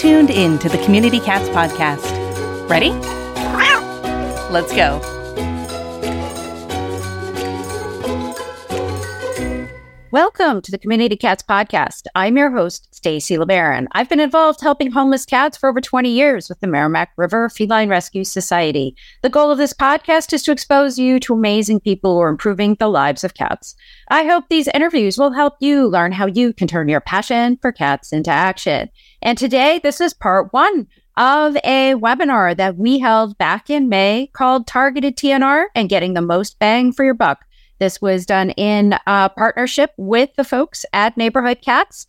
tuned in to the Community Cats Podcast. Ready? Let's go. Welcome to the Community Cats Podcast. I'm your host, Stacey LeBaron. I've been involved helping homeless cats for over 20 years with the Merrimack River Feline Rescue Society. The goal of this podcast is to expose you to amazing people who are improving the lives of cats. I hope these interviews will help you learn how you can turn your passion for cats into action. And today, this is part one of a webinar that we held back in May called Targeted TNR and Getting the Most Bang for Your Buck. This was done in partnership with the folks at Neighborhood Cats.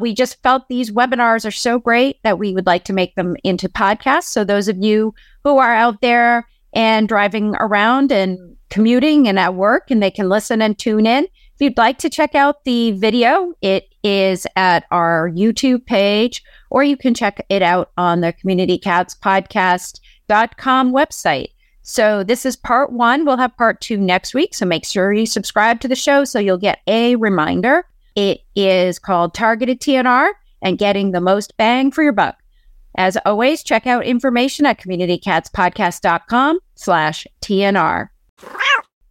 We just felt these webinars are so great that we would like to make them into podcasts. So those of you who are out there and driving around and commuting and at work, and they can listen and tune in. If you'd like to check out the video, it is at our YouTube page, or you can check it out on the CommunityCatsPodcast.com website. So this is part one. We'll have part two next week. So make sure you subscribe to the show so you'll get a reminder. It is called Targeted TNR and Getting the Most Bang for Your Buck. As always, check out information at communitycatspodcast.com/TNR.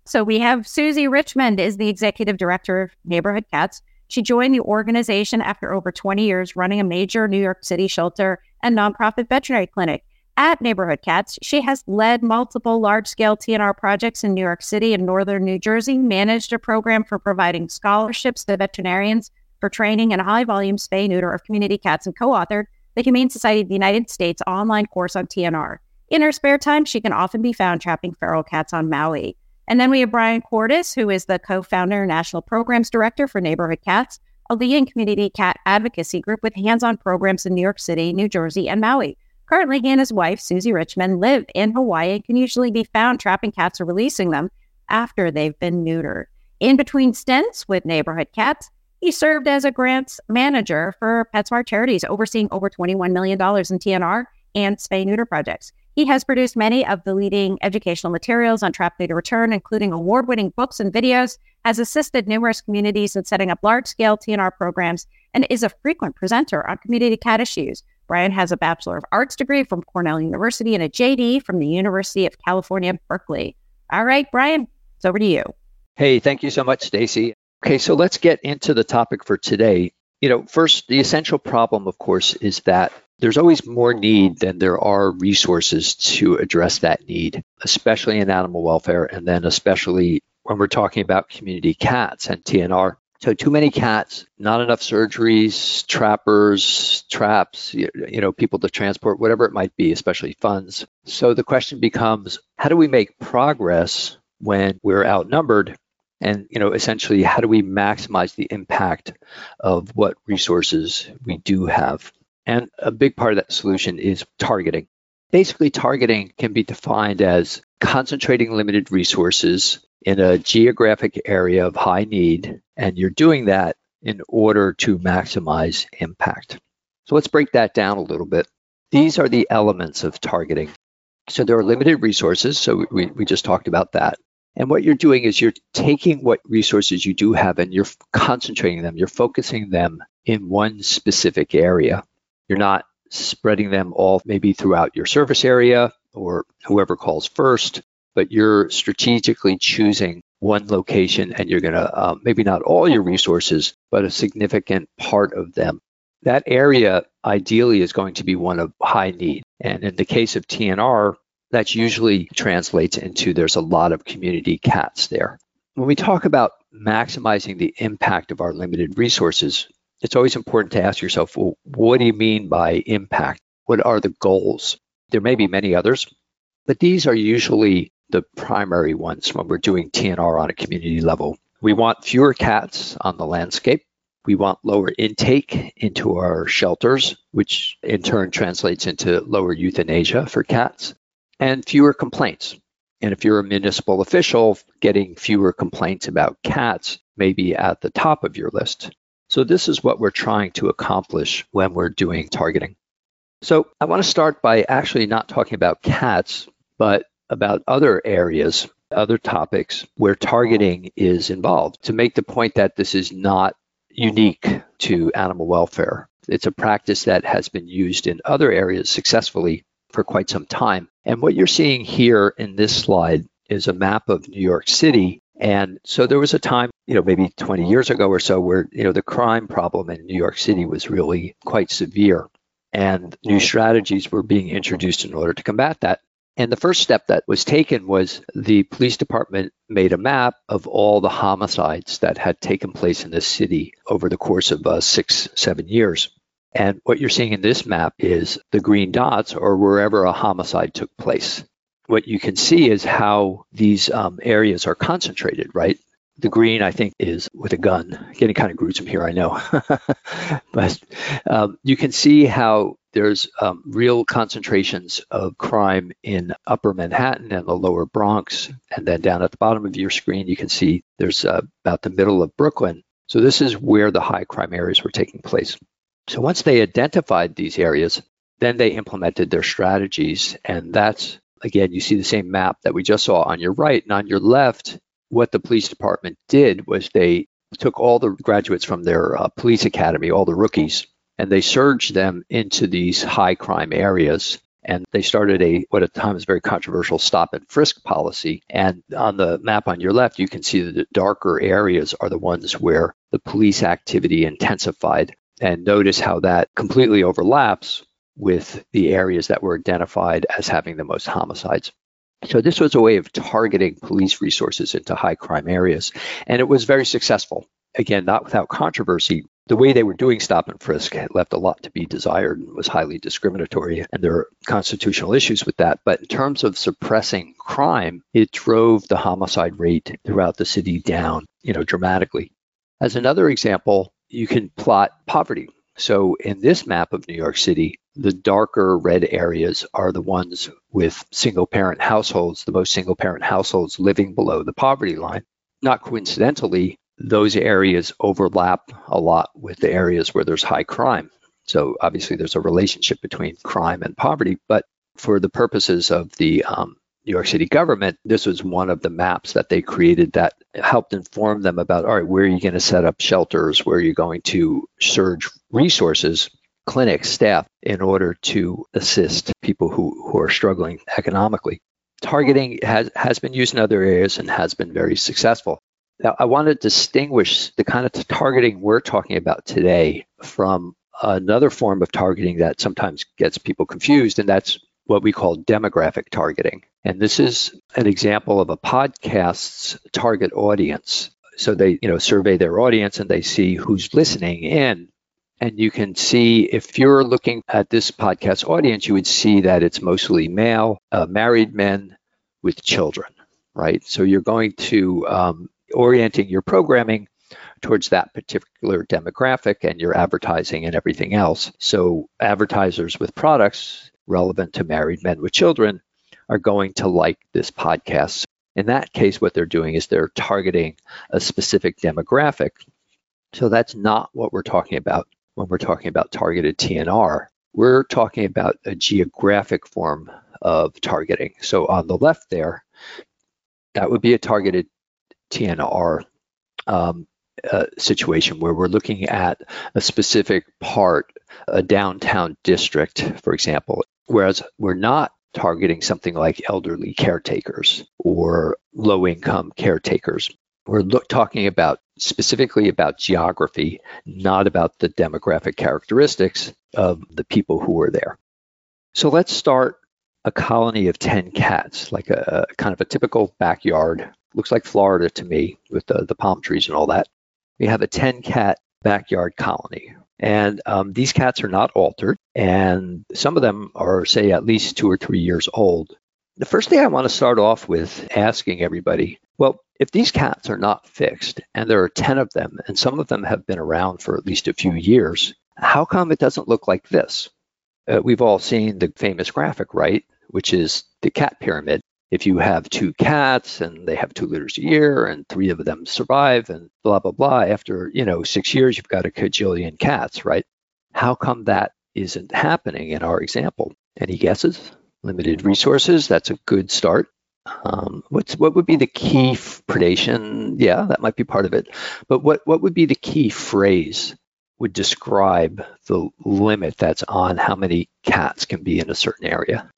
So we have Susie Richman is the executive director of Neighborhood Cats. She joined the organization after over 20 years running a major New York City shelter and nonprofit veterinary clinic. At Neighborhood Cats, she has led multiple large-scale TNR projects in New York City and northern New Jersey, managed a program for providing scholarships to veterinarians for training and high-volume spay-neuter of community cats, and co-authored the Humane Society of the United States online course on TNR. In her spare time, she can often be found trapping feral cats on Maui. And then we have Bryan Kortis, who is the co-founder and National Programs Director for Neighborhood Cats, a leading community cat advocacy group with hands-on programs in New York City, New Jersey, and Maui. Currently, he and his wife, Susie Richman, live in Hawaii and can usually be found trapping cats or releasing them after they've been neutered. In between stints with Neighborhood Cats, he served as a grants manager for PetSmart Charities, overseeing over $21 million in TNR and spay-neuter projects. He has produced many of the leading educational materials on trap neuter return, including award-winning books and videos, has assisted numerous communities in setting up large-scale TNR programs, and is a frequent presenter on community cat issues. Bryan has a Bachelor of Arts degree from Cornell University and a JD from the University of California, Berkeley. All right, Bryan, it's over to you. Hey, thank you so much, Stacey. Okay, so let's get into the topic for today. You know, first, the essential problem, of course, is that there's always more need than there are resources to address that need, especially in animal welfare, and then especially when we're talking about community cats and TNR. So too many cats, not enough surgeries, trappers, traps, people to transport, whatever it might be, especially funds. So the question becomes, how do we make progress when we're outnumbered? And, essentially, how do we maximize the impact of what resources we do have? And a big part of that solution is targeting. Basically, targeting can be defined as concentrating limited resources in a geographic area of high need, and you're doing that in order to maximize impact. So let's break that down a little bit. These are the elements of targeting. So there are limited resources, so we just talked about that. And what you're doing is you're taking what resources you do have and you're concentrating them, you're focusing them in one specific area. You're not spreading them all maybe throughout your service area or whoever calls first, but you're strategically choosing one location and you're going to maybe not all your resources, but a significant part of them. That area ideally is going to be one of high need. And in the case of TNR, that usually translates into there's a lot of community cats there. When we talk about maximizing the impact of our limited resources, it's always important to ask yourself, well, what do you mean by impact? What are the goals? There may be many others, but these are usually the primary ones when we're doing TNR on a community level. We want fewer cats on the landscape. We want lower intake into our shelters, which in turn translates into lower euthanasia for cats, and fewer complaints. And if you're a municipal official, getting fewer complaints about cats may be at the top of your list. So this is what we're trying to accomplish when we're doing targeting. So I want to start by actually not talking about cats, but about other areas, other topics where targeting is involved, to make the point that this is not unique to animal welfare. It's a practice that has been used in other areas successfully for quite some time. And what you're seeing here in this slide is a map of New York City. And so there was a time, maybe 20 years ago or so where, the crime problem in New York City was really quite severe. And new strategies were being introduced in order to combat that. And the first step that was taken was the police department made a map of all the homicides that had taken place in this city over the course of 6-7 years. And what you're seeing in this map is the green dots or wherever a homicide took place. What you can see is how these areas are concentrated, right? The green, I think, is with a gun. Getting kind of gruesome here, I know. But you can see how there's real concentrations of crime in Upper Manhattan and the Lower Bronx. And then down at the bottom of your screen, you can see there's about the middle of Brooklyn. So this is where the high crime areas were taking place. So once they identified these areas, then they implemented their strategies. And that's, again, you see the same map that we just saw on your right. And on your left, what the police department did was they took all the graduates from their police academy, all the rookies, and they surged them into these high crime areas. And they started what at the time was very controversial stop and frisk policy. And on the map on your left, you can see that the darker areas are the ones where the police activity intensified. And notice how that completely overlaps with the areas that were identified as having the most homicides. So this was a way of targeting police resources into high crime areas, and it was very successful. Again, not without controversy. The way they were doing stop and frisk left a lot to be desired and was highly discriminatory, and there are constitutional issues with that. But in terms of suppressing crime, it drove the homicide rate throughout the city down, dramatically. As another example, you can plot poverty. So in this map of New York City, the darker red areas are the ones with single-parent households, the most single-parent households living below the poverty line. Not coincidentally, those areas overlap a lot with the areas where there's high crime. So obviously there's a relationship between crime and poverty, but for the purposes of the New York City government, this was one of the maps that they created that helped inform them about, all right, where are you going to set up shelters? Where are you going to surge resources, clinics, staff, in order to assist people who are struggling economically? Targeting has been used in other areas and has been very successful. Now, I want to distinguish the kind of targeting we're talking about today from another form of targeting that sometimes gets people confused, and that's what we call demographic targeting. And this is an example of a podcast's target audience. So they, survey their audience and they see who's listening in. And you can see if you're looking at this podcast audience, you would see that it's mostly male, married men with children, right? So you're going to orienting your programming towards that particular demographic and your advertising and everything else. So advertisers with products relevant to married men with children are going to like this podcast. In that case, what they're doing is they're targeting a specific demographic. So that's not what we're talking about when we're talking about targeted TNR. We're talking about a geographic form of targeting. So on the left there, that would be a targeted TNR situation where we're looking at a specific part, a downtown district, for example, whereas we're not targeting something like elderly caretakers or low-income caretakers. We're talking about specifically about geography, not about the demographic characteristics of the people who are there. So let's start a colony of 10 cats, like a kind of a typical backyard. Looks like Florida to me with the palm trees and all that. We have a 10-cat backyard colony. And these cats are not altered. And some of them are, say, at least 2 or 3 years old. The first thing I want to start off with asking everybody, well, if these cats are not fixed, and there are 10 of them, and some of them have been around for at least a few years, how come it doesn't look like this? We've all seen the famous graphic, right, which is the cat pyramid. If you have 2 cats and they have 2 litters a year and 3 of them survive and blah, blah, blah, after, 6 years, you've got a cajillion cats, right? How come that isn't happening in our example? Any guesses? Limited resources. That's a good start. What would be the key predation? Yeah, that might be part of it. But what would be the key phrase would describe the limit that's on how many cats can be in a certain area.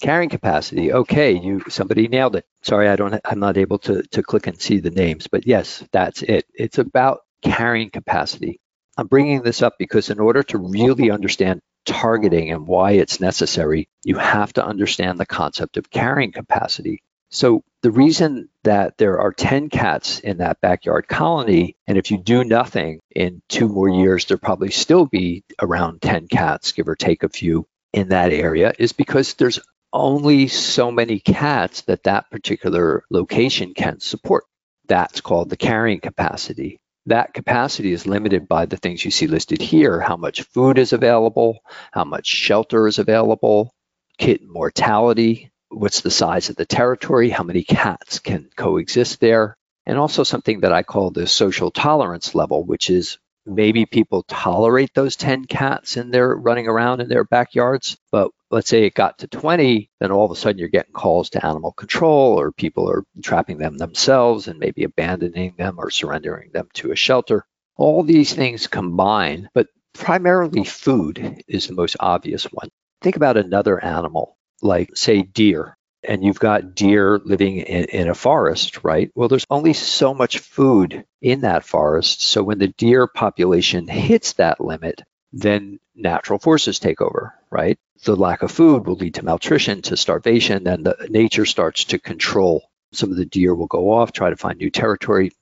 Carrying capacity. Okay, somebody nailed it. Sorry, I'm not able to click and see the names, but yes, that's it. It's about carrying capacity. I'm bringing this up because in order to really understand targeting and why it's necessary, you have to understand the concept of carrying capacity. So the reason that there are 10 cats in that backyard colony, and if you do nothing in 2 more years, there'll probably still be around 10 cats, give or take a few, in that area, is because there's only so many cats that particular location can support. That's called the carrying capacity. That capacity is limited by the things you see listed here: how much food is available, how much shelter is available, kitten mortality, what's the size of the territory, how many cats can coexist there, and also something that I call the social tolerance level, which is maybe people tolerate those 10 cats and they're running around in their backyards, but let's say it got to 20, then all of a sudden you're getting calls to animal control, or people are trapping them themselves and maybe abandoning them or surrendering them to a shelter. All these things combine, but primarily food is the most obvious one. Think about another animal, like say deer, and you've got deer living in a forest, right? Well, there's only so much food in that forest. So when the deer population hits that limit, then natural forces take over, right? The lack of food will lead to malnutrition, to starvation, and nature starts to control. Some of the deer will go off, try to find new territory. It's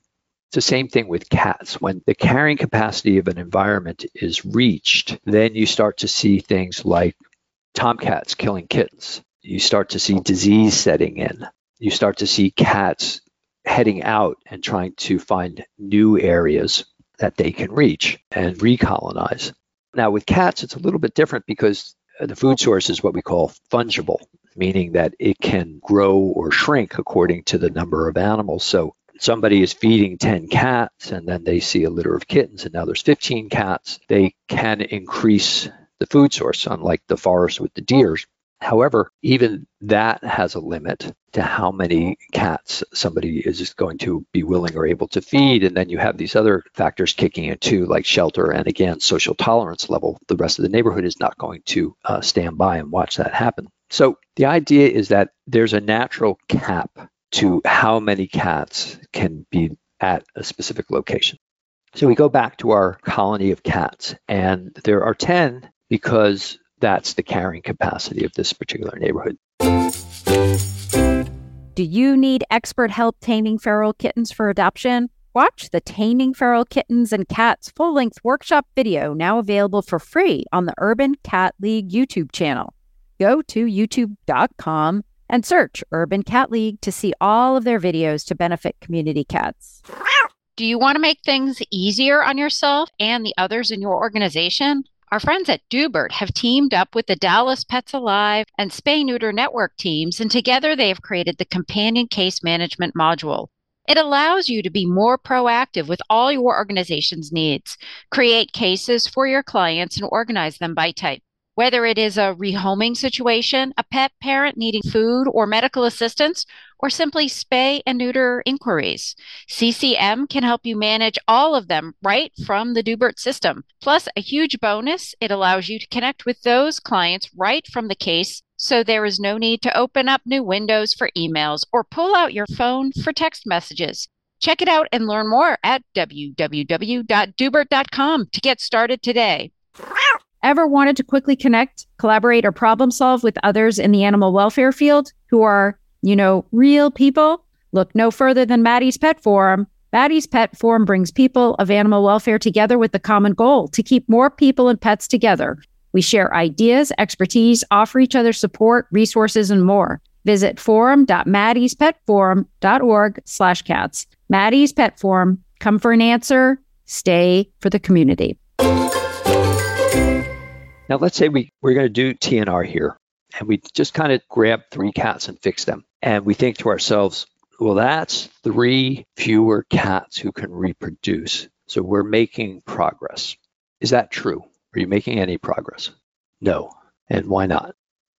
the same thing with cats. When the carrying capacity of an environment is reached, then you start to see things like tomcats killing kittens. You start to see disease setting in. You start to see cats heading out and trying to find new areas that they can reach and recolonize. Now, with cats, it's a little bit different because the food source is what we call fungible, meaning that it can grow or shrink according to the number of animals. So somebody is feeding 10 cats and then they see a litter of kittens and now there's 15 cats. They can increase the food source, unlike the forest with the deer. However, even that has a limit to how many cats somebody is going to be willing or able to feed. And then you have these other factors kicking in too, like shelter and, again, social tolerance level. The rest of the neighborhood is not going to stand by and watch that happen. So the idea is that there's a natural cap to how many cats can be at a specific location. So we go back to our colony of cats, and there are 10 because that's the carrying capacity of this particular neighborhood. Do you need expert help taming feral kittens for adoption? Watch the Taming Feral Kittens and Cats full-length workshop video, now available for free on the Urban Cat League YouTube channel. Go to youtube.com and search Urban Cat League to see all of their videos to benefit community cats. Do you want to make things easier on yourself and the others in your organization? Our friends at Doobert have teamed up with the Dallas Pets Alive and Spay-Neuter Network teams, and together they have created the Companion Case Management module. It allows you to be more proactive with all your organization's needs, create cases for your clients, and organize them by type. Whether it is a rehoming situation, a pet parent needing food or medical assistance, or simply spay and neuter inquiries, CCM can help you manage all of them right from the Doobert system. Plus, a huge bonus, it allows you to connect with those clients right from the case, so there is no need to open up new windows for emails or pull out your phone for text messages. Check it out and learn more at www.doobert.com to get started today. Ever wanted to quickly connect, collaborate, or problem solve with others in the animal welfare field who are, real people? Look no further than Maddie's Pet Forum. Maddie's Pet Forum brings people of animal welfare together with the common goal to keep more people and pets together. We share ideas, expertise, offer each other support, resources, and more. Visit forum.maddiespetforum.org/cats. Maddie's Pet Forum. Come for an answer. Stay for the community. Now, let's say we're going to do TNR here, and we just kind of grab 3 cats and fix them. And we think to ourselves, well, that's 3 fewer cats who can reproduce. So we're making progress. Is that true? Are you making any progress? No. And why not?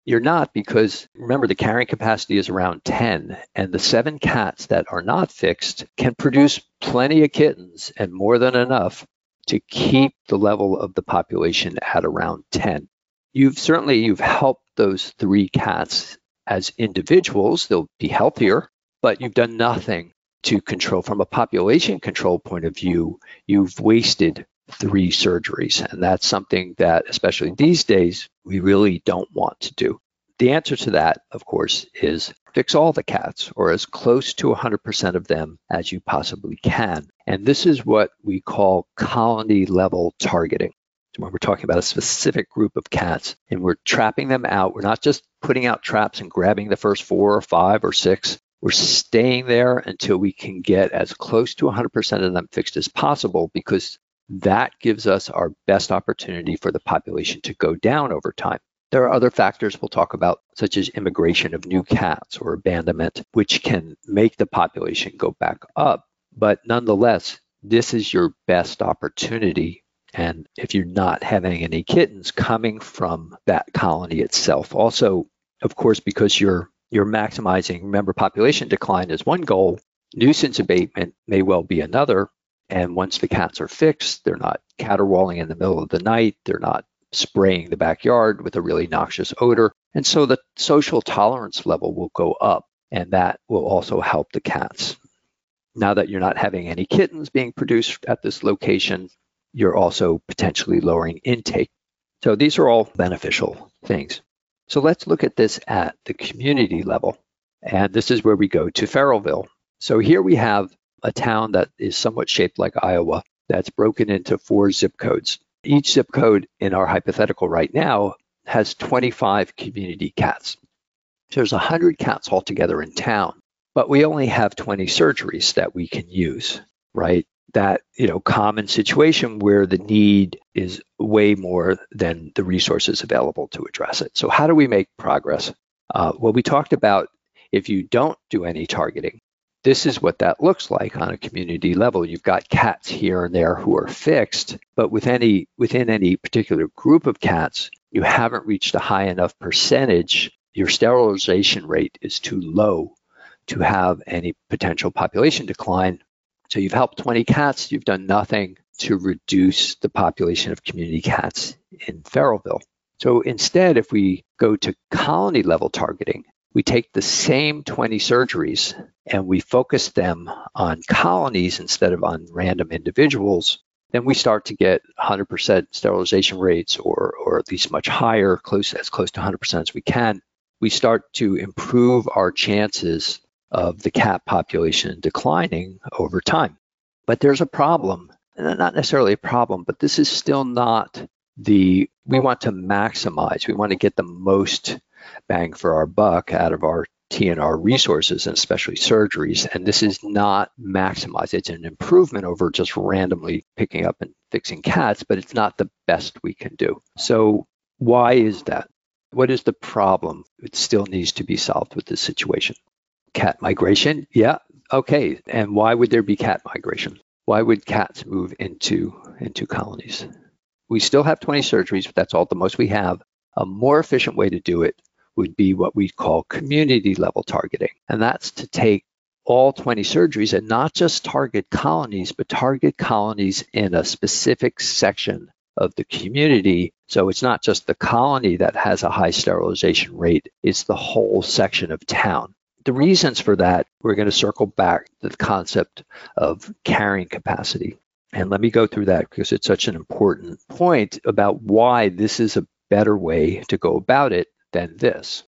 You're not, because remember, the carrying capacity is around 10, and the 7 cats that are not fixed can produce plenty of kittens and more than enough to keep the level of the population at around 10. You've helped those three cats as individuals. They'll be healthier, but you've done nothing to control. From a population control point of view, you've wasted 3 surgeries. And that's something that, especially these days, we really don't want to do. The answer to that, of course, is fix all the cats, or as close to 100% of them as you possibly can. And this is what we call colony-level targeting. So when we're talking about a specific group of cats and we're trapping them out, we're not just putting out traps and grabbing the first 4 or 5 or 6. We're staying there until we can get as close to 100% of them fixed as possible, because that gives us our best opportunity for the population to go down over time. There are other factors we'll talk about, such as immigration of new cats or abandonment, which can make the population go back up. But nonetheless, this is your best opportunity. And if you're not having any kittens coming from that colony itself, also, of course, because you're maximizing, remember, population decline is one goal, nuisance abatement may well be another. And once the cats are fixed, they're not caterwauling in the middle of the night. They're not spraying the backyard with a really noxious odor. And so the social tolerance level will go up, and that will also help the cats. Now that you're not having any kittens being produced at this location, you're also potentially lowering intake. So these are all beneficial things. So let's look at this at the community level. And this is where we go to Farrellville. So here we have a town that is somewhat shaped like Iowa, that's broken into 4 zip codes. Each zip code in our hypothetical right now has 25 community cats. So there's 100 cats altogether in town, but we only have 20 surgeries that we can use, right? That, common situation where the need is way more than the resources available to address it. So how do we make progress? Well, we talked about if you don't do any targeting, this is what that looks like on a community level. You've got cats here and there who are fixed, but within any particular group of cats, you haven't reached a high enough percentage. Your sterilization rate is too low to have any potential population decline. So you've helped 20 cats. You've done nothing to reduce the population of community cats in Farrellville. So instead, if we go to colony level targeting, we take the same 20 surgeries and we focus them on colonies instead of on random individuals, then we start to get 100% sterilization rates, or at least much higher, as close to 100% as we can. We start to improve our chances of the cat population declining over time. But there's a problem, and not necessarily a problem, but this is still not we want to maximize, we want to get the most bang for our buck out of our TNR resources, and especially surgeries. And this is not maximized. It's an improvement over just randomly picking up and fixing cats, but it's not the best we can do. So why is that? What is the problem? It still needs to be solved with this situation. Cat migration. Yeah. Okay. And why would there be cat migration? Why would cats move into colonies? We still have 20 surgeries, but that's all the most we have. A more efficient way to do it would be what we call community level targeting. And that's to take all 20 surgeries and not just target colonies, but target colonies in a specific section of the community. So it's not just the colony that has a high sterilization rate, it's the whole section of town. The reasons for that, we're going to circle back to the concept of carrying capacity. And let me go through that because it's such an important point about why this is a better way to go about it than this.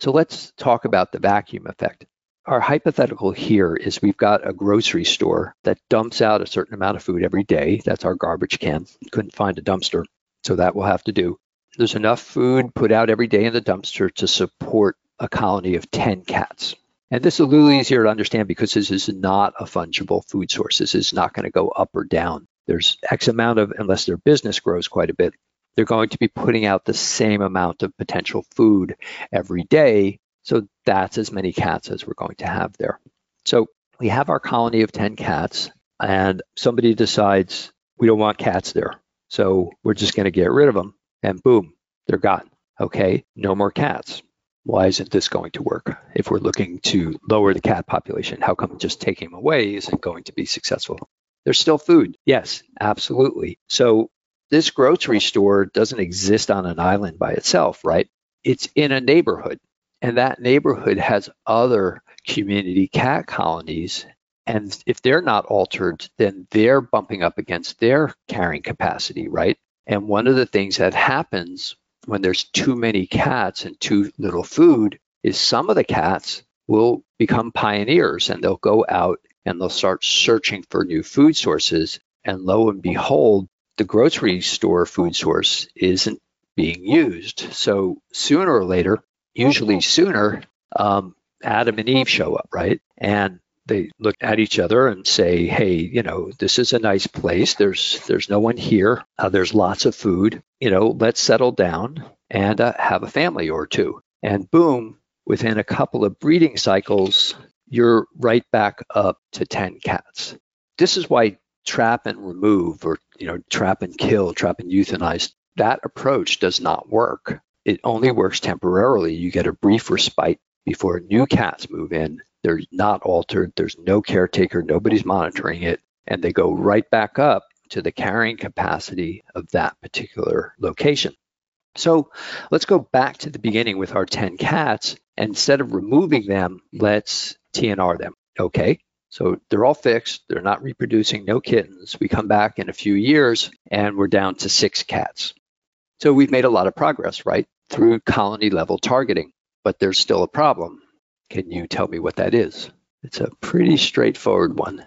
So let's talk about the vacuum effect. Our hypothetical here is we've got a grocery store that dumps out a certain amount of food every day. That's our garbage can. Couldn't find a dumpster, so that will have to do. There's enough food put out every day in the dumpster to support a colony of 10 cats. And this is a little easier to understand because this is not a fungible food source. This is not going to go up or down. There's X amount of, unless their business grows quite a bit, they're going to be putting out the same amount of potential food every day. So that's as many cats as we're going to have there. So we have our colony of 10 cats, and somebody decides we don't want cats there. So we're just going to get rid of them, and boom, they're gone. Okay, no more cats. Why isn't this going to work? If we're looking to lower the cat population, how come just taking them away isn't going to be successful? There's still food. Yes, absolutely. So this grocery store doesn't exist on an island by itself, right? It's in a neighborhood, and that neighborhood has other community cat colonies. And if they're not altered, then they're bumping up against their carrying capacity, right? And one of the things that happens when there's too many cats and too little food is some of the cats will become pioneers, and they'll go out and they'll start searching for new food sources. And lo and behold, the grocery store food source isn't being used. So sooner or later, usually sooner, Adam and Eve show up, right? And they look at each other and say, hey, you know, this is a nice place. There's no one here. There's lots of food. You know, let's settle down and have a family or two. And boom, within a couple of breeding cycles, you're right back up to 10 cats. This is why trap and remove, or, you know, trap and kill, trap and euthanize, that approach does not work. It only works temporarily. You get a brief respite before new cats move in. They're not altered. There's no caretaker. Nobody's monitoring it. And they go right back up to the carrying capacity of that particular location. So let's go back to the beginning with our 10 cats. Instead of removing them, let's TNR them. Okay, so they're all fixed. They're not reproducing, no kittens. We come back in a few years and we're down to 6 cats. So we've made a lot of progress, right, through colony level targeting, but there's still a problem. Can you tell me what that is? It's a pretty straightforward one.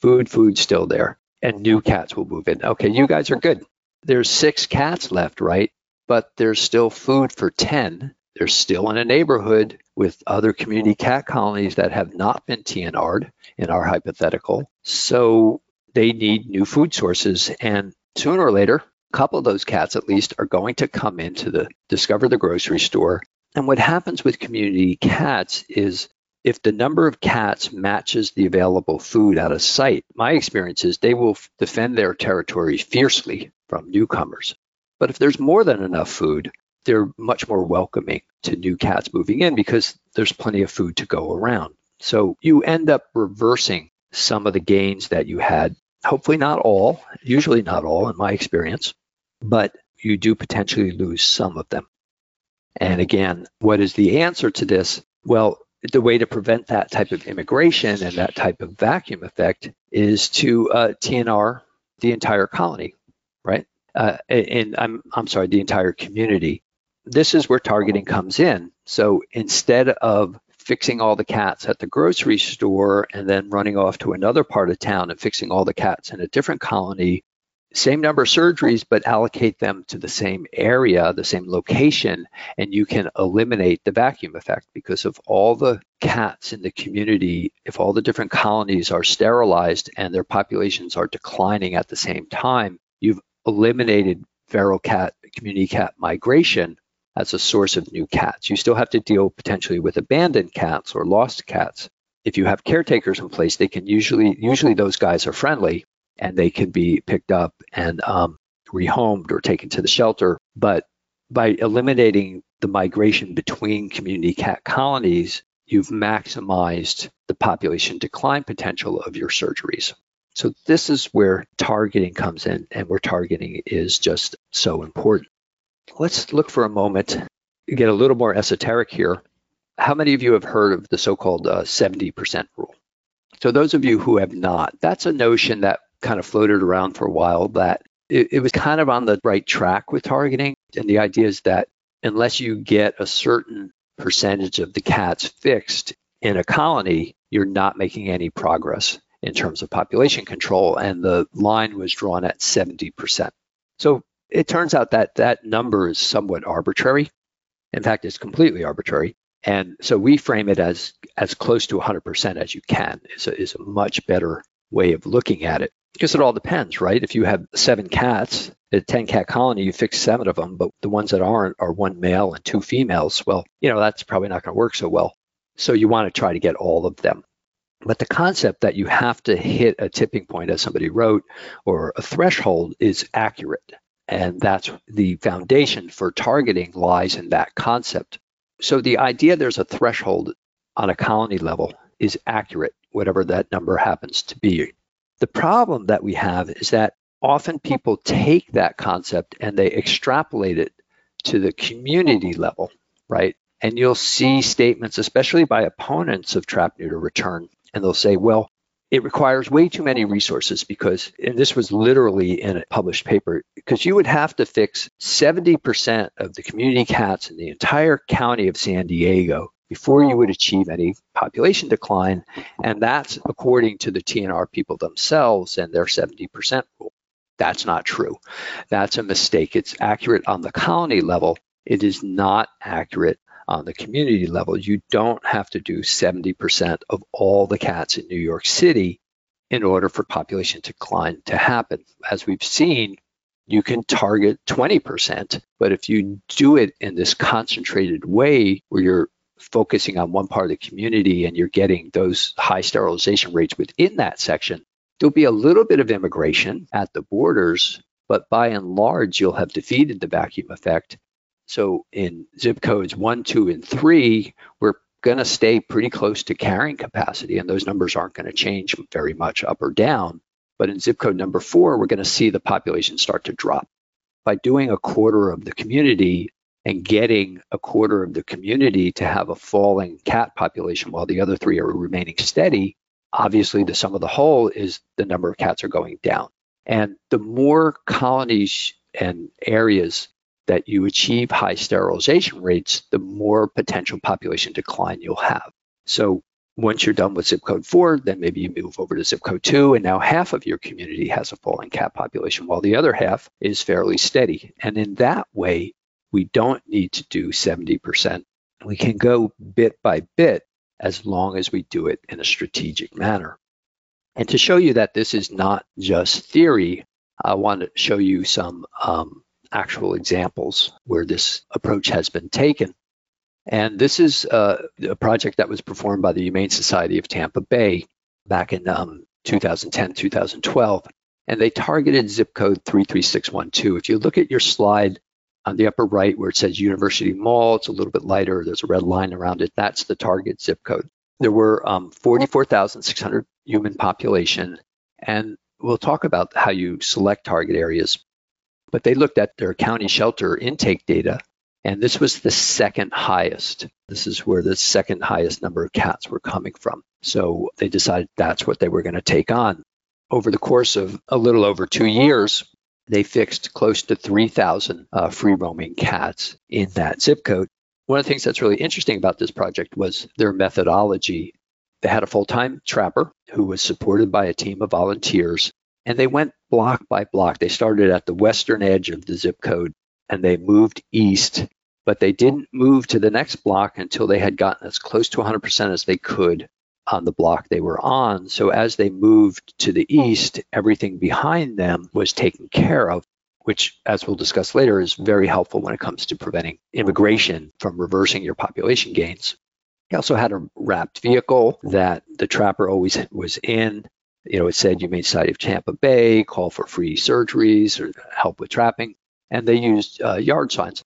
Food's still there, and new cats will move in. Okay, you guys are good. There's 6 cats left, right? But there's still food for 10. They're still in a neighborhood with other community cat colonies that have not been TNR'd in our hypothetical. So they need new food sources. And sooner or later, a couple of those cats at least are going to come in to discover the grocery store. And what happens with community cats is if the number of cats matches the available food out of sight, my experience is they will defend their territory fiercely from newcomers. But if there's more than enough food, they're much more welcoming to new cats moving in because there's plenty of food to go around. So you end up reversing some of the gains that you had. Hopefully not all, usually not all in my experience, but you do potentially lose some of them. And again, what is the answer to this? Well, the way to prevent that type of immigration and that type of vacuum effect is to TNR the entire colony, right? And I'm sorry, the entire community. This is where targeting comes in. So instead of fixing all the cats at the grocery store and then running off to another part of town and fixing all the cats in a different colony, same number of surgeries, but allocate them to the same area, the same location, and you can eliminate the vacuum effect because of all the cats in the community. If all the different colonies are sterilized and their populations are declining at the same time, you've eliminated feral cat, community cat migration as a source of new cats. You still have to deal potentially with abandoned cats or lost cats. If you have caretakers in place, they can usually those guys are friendly and they can be picked up and rehomed or taken to the shelter. But by eliminating the migration between community cat colonies, you've maximized the population decline potential of your surgeries. So this is where targeting comes in, and where targeting is just so important. Let's look for a moment, get a little more esoteric here. How many of you have heard of the so-called 70% rule? So those of you who have not, that's a notion that kind of floated around for a while, that it was kind of on the right track with targeting. And the idea is that unless you get a certain percentage of the cats fixed in a colony, you're not making any progress in terms of population control, and the line was drawn at 70%. So it turns out that that number is somewhat arbitrary. In fact, it's completely arbitrary. And so we frame it as close to 100% as you can is a much better way of looking at it, because it all depends, right? If you have 7 cats, a 10-cat colony, you fix 7 of them, but the ones that aren't are 1 male and 2 females. Well, you know, that's probably not going to work so well. So you want to try to get all of them. But the concept that you have to hit a tipping point, as somebody wrote, or a threshold, is accurate. And that's the foundation for targeting, lies in that concept. So the idea there's a threshold on a colony level is accurate, whatever that number happens to be. The problem that we have is that often people take that concept and they extrapolate it to the community level, right? And you'll see statements, especially by opponents of trap neuter return, and they'll say, well, it requires way too many resources because, and this was literally in a published paper, because you would have to fix 70% of the community cats in the entire county of San Diego before you would achieve any population decline. And that's according to the TNR people themselves and their 70% rule. That's not true. That's a mistake. It's accurate on the county level. It is not accurate on the community level. You don't have to do 70% of all the cats in New York City in order for population decline to happen. As we've seen, you can target 20%, but if you do it in this concentrated way where you're focusing on one part of the community and you're getting those high sterilization rates within that section, there'll be a little bit of immigration at the borders, but by and large, you'll have defeated the vacuum effect. So in zip codes 1, 2, and 3, we're going to stay pretty close to carrying capacity, and those numbers aren't going to change very much up or down. But in zip code number 4, we're going to see the population start to drop. By doing a quarter of the community and getting a quarter of the community to have a falling cat population while the other 3 are remaining steady, obviously the sum of the whole is the number of cats are going down. And the more colonies and areas that you achieve high sterilization rates, the more potential population decline you'll have. So once you're done with zip code 4, then maybe you move over to zip code 2, and now half of your community has a falling cat population, while the other half is fairly steady. And in that way, we don't need to do 70%. We can go bit by bit as long as we do it in a strategic manner. And to show you that this is not just theory, I want to show you some actual examples where this approach has been taken. And this is a project that was performed by the Humane Society of Tampa Bay back in 2010, 2012, and they targeted zip code 33612. If you look at your slide on the upper right where it says University Mall, it's a little bit lighter, there's a red line around it, that's the target zip code. There were 44,600 human population, and we'll talk about how you select target areas. But they looked at their county shelter intake data, and this was the second highest. This is where the second highest number of cats were coming from. So they decided that's what they were going to take on. Over the course of a little over 2 years, they fixed close to 3,000 free-roaming cats in that zip code. One of the things that's really interesting about this project was their methodology. They had a full-time trapper who was supported by a team of volunteers, and they went block by block. They started at the western edge of the zip code and they moved east, but they didn't move to the next block until they had gotten as close to 100% as they could on the block they were on. So as they moved to the east, everything behind them was taken care of, which, as we'll discuss later, is very helpful when it comes to preventing immigration from reversing your population gains. He also had a wrapped vehicle that the trapper always was in. You know, it said Humane Society of Tampa Bay, call for free surgeries or help with trapping, and they used yard signs.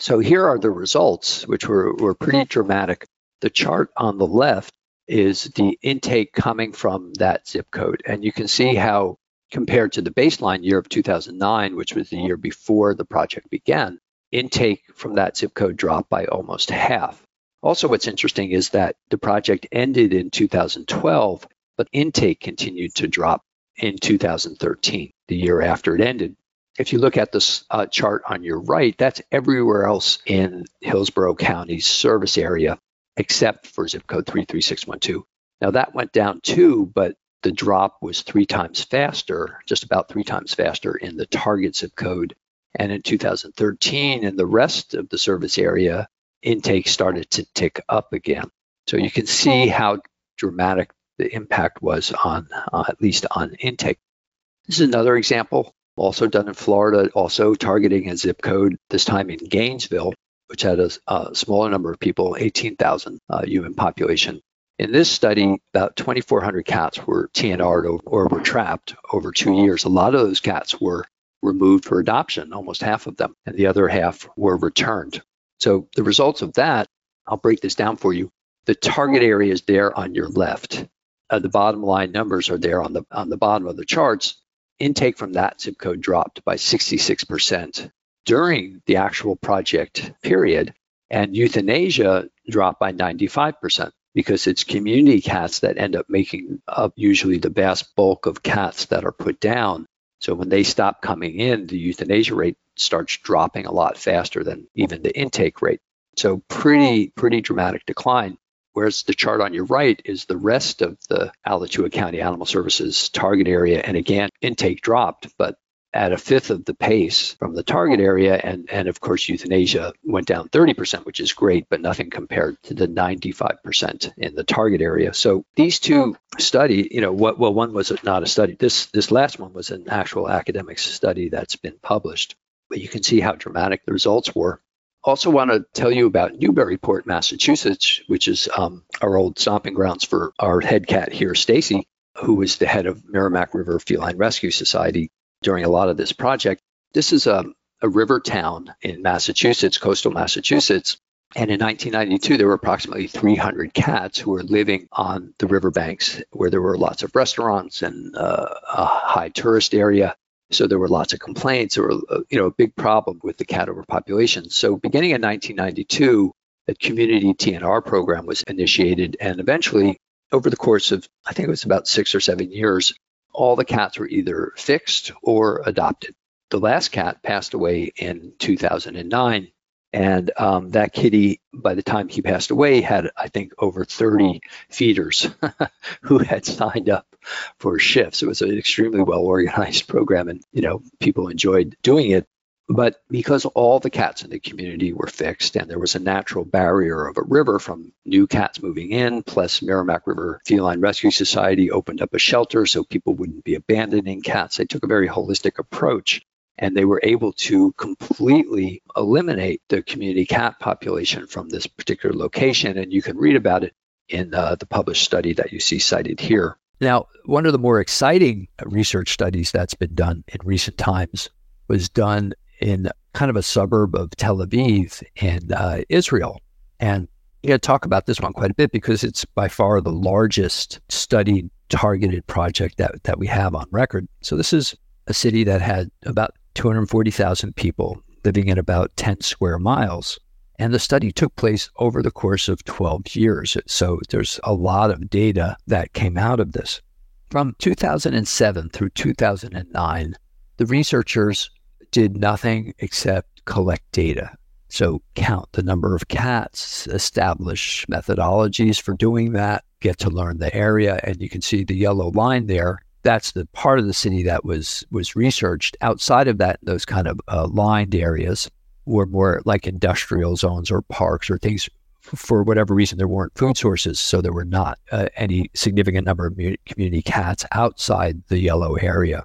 So here are the results, which were pretty dramatic. The chart on the left is the intake coming from that zip code, and you can see how compared to the baseline year of 2009, which was the year before the project began, intake from that zip code dropped by almost half. Also, what's interesting is that the project ended in 2012, but intake continued to drop in 2013, the year after it ended. If you look at this chart on your right, that's everywhere else in Hillsborough County's service area, except for zip code 33612. Now that went down too, but the drop was 3 times faster, just about 3 times faster in the target zip code. And in 2013, in the rest of the service area, intake started to tick up again. So you can see how dramatic the impact was on, at least on intake. This is another example, also done in Florida, also targeting a zip code, this time in Gainesville, which had a smaller number of people, 18,000 human population. In this study, about 2,400 cats were TNR'd or were trapped over 2 years. A lot of those cats were removed for adoption, almost half of them, and the other half were returned. So the results of that, I'll break this down for you. The target areas there on your left. the bottom line numbers are there on the bottom of the charts. Intake from that zip code dropped by 66% during the actual project period, and euthanasia dropped by 95%, because it's community cats that end up making up usually the vast bulk of cats that are put down. So when they stop coming in, the euthanasia rate starts dropping a lot faster than even the intake rate. So pretty dramatic decline. Whereas the chart on your right is the rest of the Alachua County Animal Services target area. And again, intake dropped, but at a fifth of the pace from the target area. And of course, euthanasia went down 30%, which is great, but nothing compared to the 95% in the target area. So these two study, you know, well, one was not a study. This last one was an actual academic study that's been published. But you can see how dramatic the results were. Also want to tell you about Newburyport, Massachusetts, which is our old stomping grounds for our head cat here, Stacey, who was the head of Merrimack River Feline Rescue Society during a lot of this project. This is a river town in Massachusetts, coastal Massachusetts. And in 1992, there were approximately 300 cats who were living on the riverbanks, where there were lots of restaurants and a high tourist area. So there were lots of complaints. There were, a big problem with the cat overpopulation. So beginning in 1992, a community TNR program was initiated. And eventually, over the course of, I think it was about 6 or 7 years, all the cats were either fixed or adopted. The last cat passed away in 2009. And that kitty, by the time he passed away, had, I think, over 30 feeders who had signed up for shifts. It was an extremely well-organized program, and people enjoyed doing it. But because all the cats in the community were fixed and there was a natural barrier of a river from new cats moving in, plus Merrimack River Feline Rescue Society opened up a shelter so people wouldn't be abandoning cats, they took a very holistic approach. And they were able to completely eliminate the community cat population from this particular location. And you can read about it in the published study that you see cited here. Now, one of the more exciting research studies that's been done in recent times was done in kind of a suburb of Tel Aviv in Israel. And I'm going to talk about this one quite a bit because it's by far the largest studied targeted project that we have on record. So this is a city that had about 240,000 people living in about 10 square miles. And the study took place over the course of 12 years. So there's a lot of data that came out of this. From 2007 through 2009, the researchers did nothing except collect data. So count the number of cats, establish methodologies for doing that, get to learn the area. And you can see the yellow line there. That's the part of the city that was researched. Outside of that, those kind of lined areas were more like industrial zones or parks or things. For whatever reason, there weren't food sources, so there were not any significant number of community cats outside the yellow area.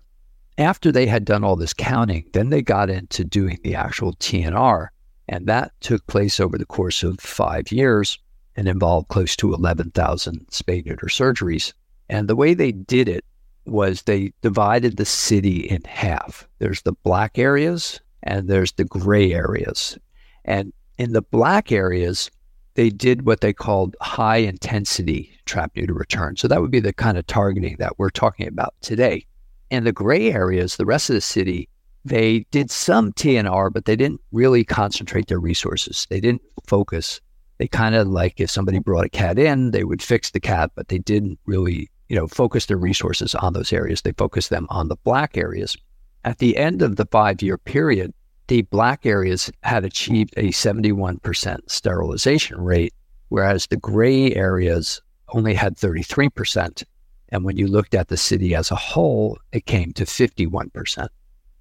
After they had done all this counting, then they got into doing the actual TNR, and that took place over the course of 5 years and involved close to 11,000 spay-neuter surgeries. And the way they did it was they divided the city in half. There's the black areas and there's the gray areas. And in the black areas, they did what they called high intensity trap neuter return. So that would be the kind of targeting that we're talking about today. In the gray areas, the rest of the city, they did some TNR, but they didn't really concentrate their resources. They didn't focus. They kind of like if somebody brought a cat in, they would fix the cat, but they didn't really focus their resources on those areas. They focus them on the black areas. At the end of the 5-year period, the black areas had achieved a 71% sterilization rate, whereas the gray areas only had 33%. And when you looked at the city as a whole, it came to 51%.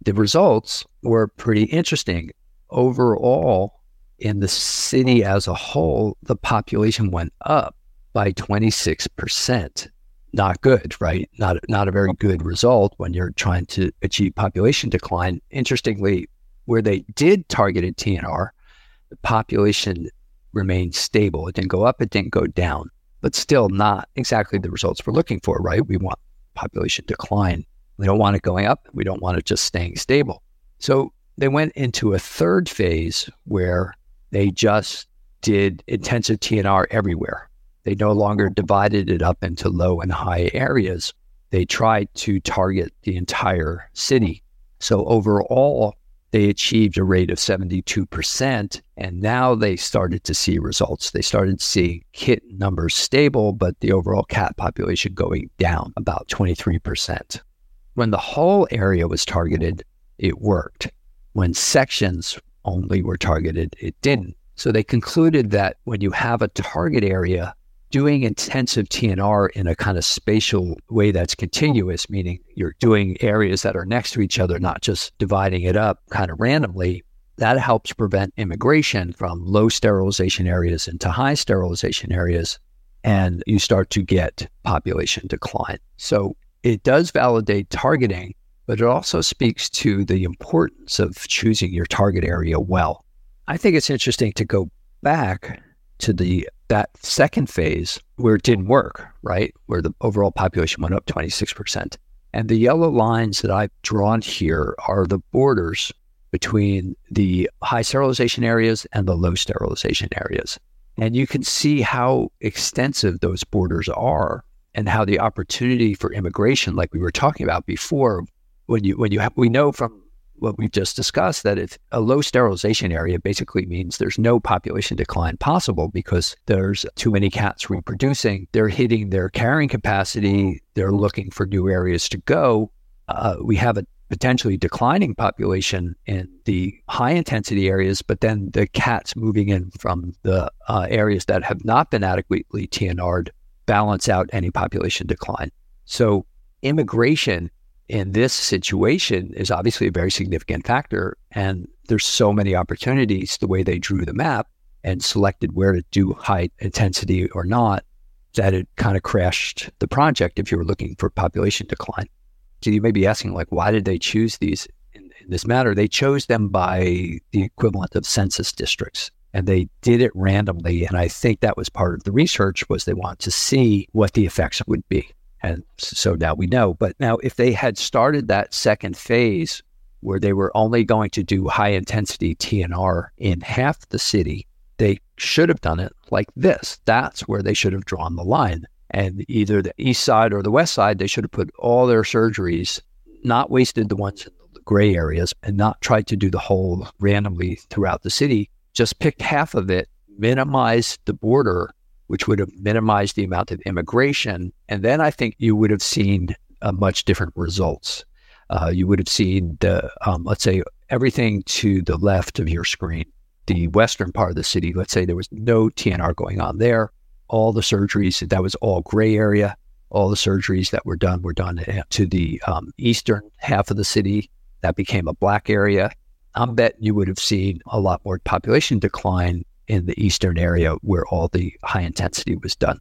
The results were pretty interesting. Overall, in the city as a whole, the population went up by 26%. Not good, right? Not a very good result when you're trying to achieve population decline. Interestingly, where they did targeted TNR, the population remained stable. It didn't go up, it didn't go down, but still not exactly the results we're looking for, right? We want population decline. We don't want it going up. We don't want it just staying stable. So they went into a third phase where they just did intensive TNR everywhere. They no longer divided it up into low and high areas. They tried to target the entire city. So overall, they achieved a rate of 72%, and now they started to see results. They started to see kitten numbers stable, but the overall cat population going down about 23%. When the whole area was targeted, it worked. When sections only were targeted, it didn't. So they concluded that when you have a target area, doing intensive TNR in a kind of spatial way that's continuous, meaning you're doing areas that are next to each other, not just dividing it up kind of randomly, that helps prevent immigration from low sterilization areas into high sterilization areas, and you start to get population decline. So it does validate targeting, but it also speaks to the importance of choosing your target area well. I think it's interesting to go back to that second phase where it didn't work, right? Where the overall population went up 26%. And the yellow lines that I've drawn here are the borders between the high sterilization areas and the low sterilization areas. And you can see how extensive those borders are and how the opportunity for immigration, like we were talking about before, we know from what we've just discussed, that if a low sterilization area basically means there's no population decline possible because there's too many cats reproducing, they're hitting their carrying capacity, they're looking for new areas to go. We have a potentially declining population in the high intensity areas, but then the cats moving in from the areas that have not been adequately TNR'd balance out any population decline. So immigration in this situation is obviously a very significant factor, and there's so many opportunities the way they drew the map and selected where to do high intensity or not, that it kind of crashed the project if you were looking for population decline. So you may be asking, like, why did they choose these in this manner? They chose them by the equivalent of census districts, and they did it randomly. And I think that was part of the research, was they wanted to see what the effects would be. And so now we know. But now if they had started that second phase where they were only going to do high intensity TNR in half the city, they should have done it like this. That's where they should have drawn the line. And either the east side or the west side, they should have put all their surgeries, not wasted the ones in the gray areas, and not tried to do the whole randomly throughout the city. Just picked half of it, minimized the border, which would have minimized the amount of immigration. And then I think you would have seen much different results. You would have seen let's say, everything to the left of your screen, the western part of the city. Let's say there was no TNR going on there. All the surgeries, that was all gray area. All the surgeries that were done to the eastern half of the city. That became a black area. I'm betting you would have seen a lot more population decline in the eastern area where all the high intensity was done.